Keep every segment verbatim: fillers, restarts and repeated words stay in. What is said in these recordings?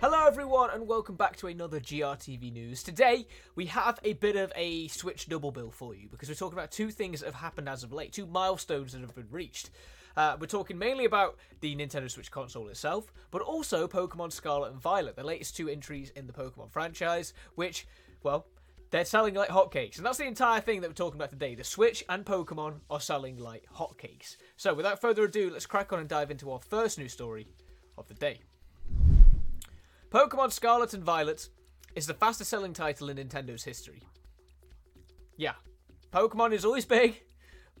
Hello everyone and welcome back to another G R T V news. Today we have a bit of a Switch double bill for you because we're talking about two things that have happened as of late, two milestones that have been reached. Uh, we're talking mainly about the Nintendo Switch console itself, but also Pokemon Scarlet and Violet, the latest two entries in the Pokemon franchise, which, well, they're selling like hotcakes. And that's the entire thing that we're talking about today. The Switch and Pokemon are selling like hotcakes. So without further ado, let's crack on and dive into our first news story of the day. Pokemon Scarlet and Violet is the fastest selling title in Nintendo's history. Yeah, Pokemon is always big,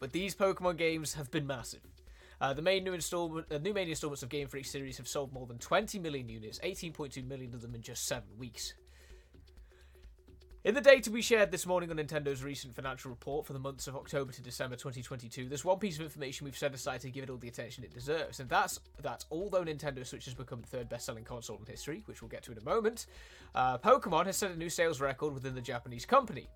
but these Pokemon games have been massive. Uh, the main new installment, uh, new main installments of Game Freak series have sold more than twenty million units, eighteen point two million of them in just seven weeks. In the data we shared this morning on Nintendo's recent financial report for the months of October to December twenty twenty-two, there's one piece of information we've set aside to give it all the attention it deserves, and that's that although Nintendo Switch has become the third best-selling console in history, which we'll get to in a moment, uh, Pokemon has set a new sales record within the Japanese company.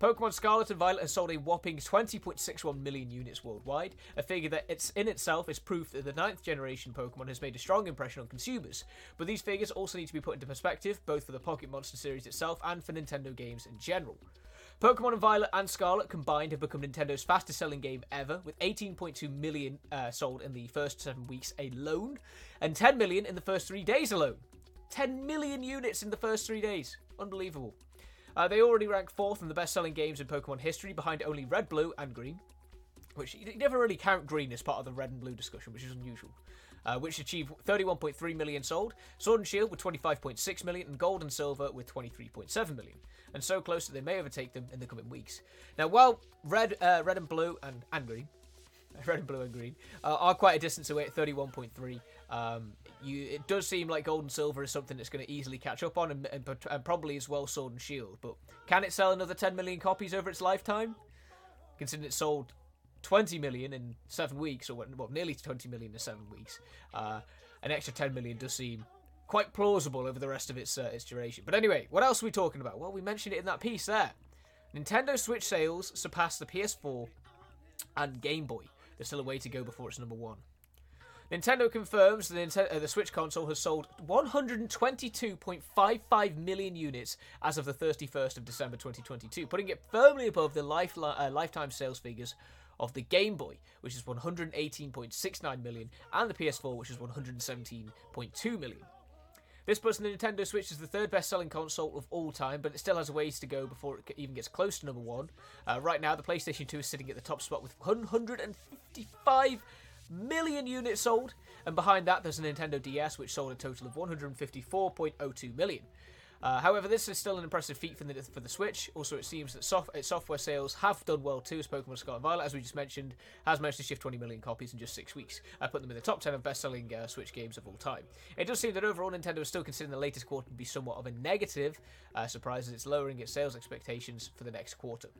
Pokemon Scarlet and Violet has sold a whopping twenty point six one million units worldwide, a figure that it's in itself is proof that the ninth generation Pokemon has made a strong impression on consumers. But these figures also need to be put into perspective, both for the Pocket Monster series itself and for Nintendo games in general. Pokemon Violet and Scarlet combined have become Nintendo's fastest selling game ever, with eighteen point two million uh, sold in the first seven weeks alone, and ten million in the first three days alone. ten million units in the first three days. Unbelievable. Uh, they already rank fourth in the best-selling games in Pokemon history, behind only Red, Blue, and Green. Which, you never really count Green as part of the Red and Blue discussion, which is unusual. Uh, which achieved thirty-one point three million sold, Sword and Shield with twenty-five point six million, and Gold and Silver with twenty-three point seven million. And so close that they may overtake them in the coming weeks. Now, while Red, uh, Red and Blue and, and Green... Red and Blue and Green uh, are quite a distance away at thirty-one point three. Um, you, it does seem like Gold and Silver is something that's going to easily catch up on, and, and, and probably as well Sword and Shield. But can it sell another ten million copies over its lifetime? Considering it sold twenty million in seven weeks, or well, nearly twenty million in seven weeks, uh, an extra ten million does seem quite plausible over the rest of its uh, its duration. But anyway, what else are we talking about? Well, we mentioned it in that piece there. Nintendo Switch sales surpassed the P S four and Game Boy. There's still a way to go before it's number one. Nintendo confirms the, Nintendo, uh, the Switch console has sold one hundred twenty-two point five five million units as of the thirty-first of December twenty twenty-two, putting it firmly above the life, uh, lifetime sales figures of the Game Boy, which is one hundred eighteen point six nine million, and the P S four, which is one hundred seventeen point two million. This puts the Nintendo Switch as the third best-selling console of all time, but it still has a ways to go before it even gets close to number one. Uh, right now, the PlayStation two is sitting at the top spot with one hundred fifty-five million units sold, and behind that, there's a Nintendo D S, which sold a total of one hundred fifty-four point zero two million. Uh, however, this is still an impressive feat for the, for the Switch. Also, it seems that soft, its software sales have done well too, as Pokemon Scarlet and Violet, as we just mentioned, has managed to shift twenty million copies in just six weeks. I put them in the top ten of best-selling uh, Switch games of all time. It does seem that overall Nintendo is still considering the latest quarter to be somewhat of a negative uh, surprise, as it's lowering its sales expectations for the next quarter.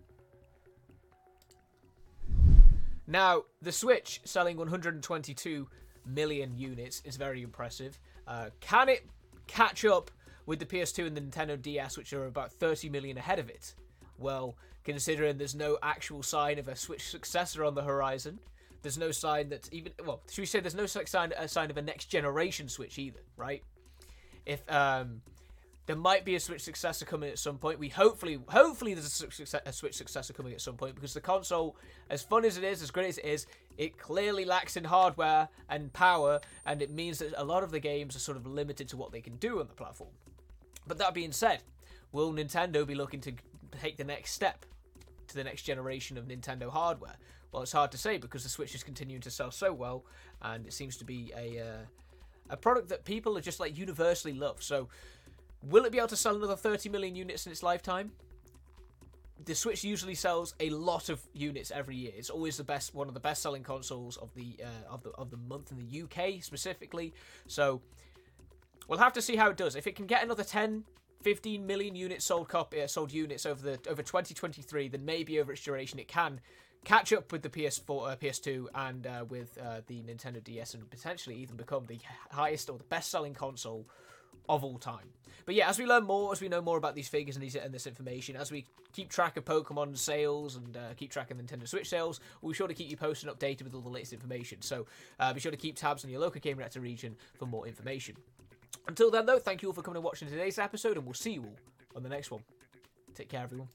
Now, the Switch selling one hundred twenty-two million units is very impressive. Uh, can it catch up with the P S two and the Nintendo D S, which are about thirty million ahead of it? Well, considering there's no actual sign of a Switch successor on the horizon, there's no sign that even... Well, should we say there's no sign, a sign of a next-generation Switch either, right? If um, there might be a Switch successor coming at some point. We hopefully... Hopefully there's a, success, a Switch successor coming at some point, because the console, as fun as it is, as great as it is, it clearly lacks in hardware and power, and it means that a lot of the games are sort of limited to what they can do on the platform. But that being said, will Nintendo be looking to take the next step to the next generation of Nintendo hardware? Well, it's hard to say, because the Switch is continuing to sell so well, and it seems to be a uh, a product that people are just like universally love. So, will it be able to sell another thirty million units in its lifetime? The Switch usually sells a lot of units every year. It's always the best, one of the best-selling consoles of the uh, of the of the month in the U K specifically. So, we'll have to see how it does. If it can get another ten, fifteen million units sold copy, uh, sold units over the over twenty twenty-three, then maybe over its duration it can catch up with the P S four, uh, P S two, and uh, with uh, the Nintendo D S, and potentially even become the highest or the best-selling console of all time. But yeah, as we learn more, as we know more about these figures and, these, and this information, as we keep track of Pokemon sales and uh, keep track of Nintendo Switch sales, we'll be sure to keep you posted and updated with all the latest information. So uh, be sure to keep tabs on your local Game Reactor region for more information. Until then, though, thank you all for coming and watching today's episode, and we'll see you all on the next one. Take care, everyone.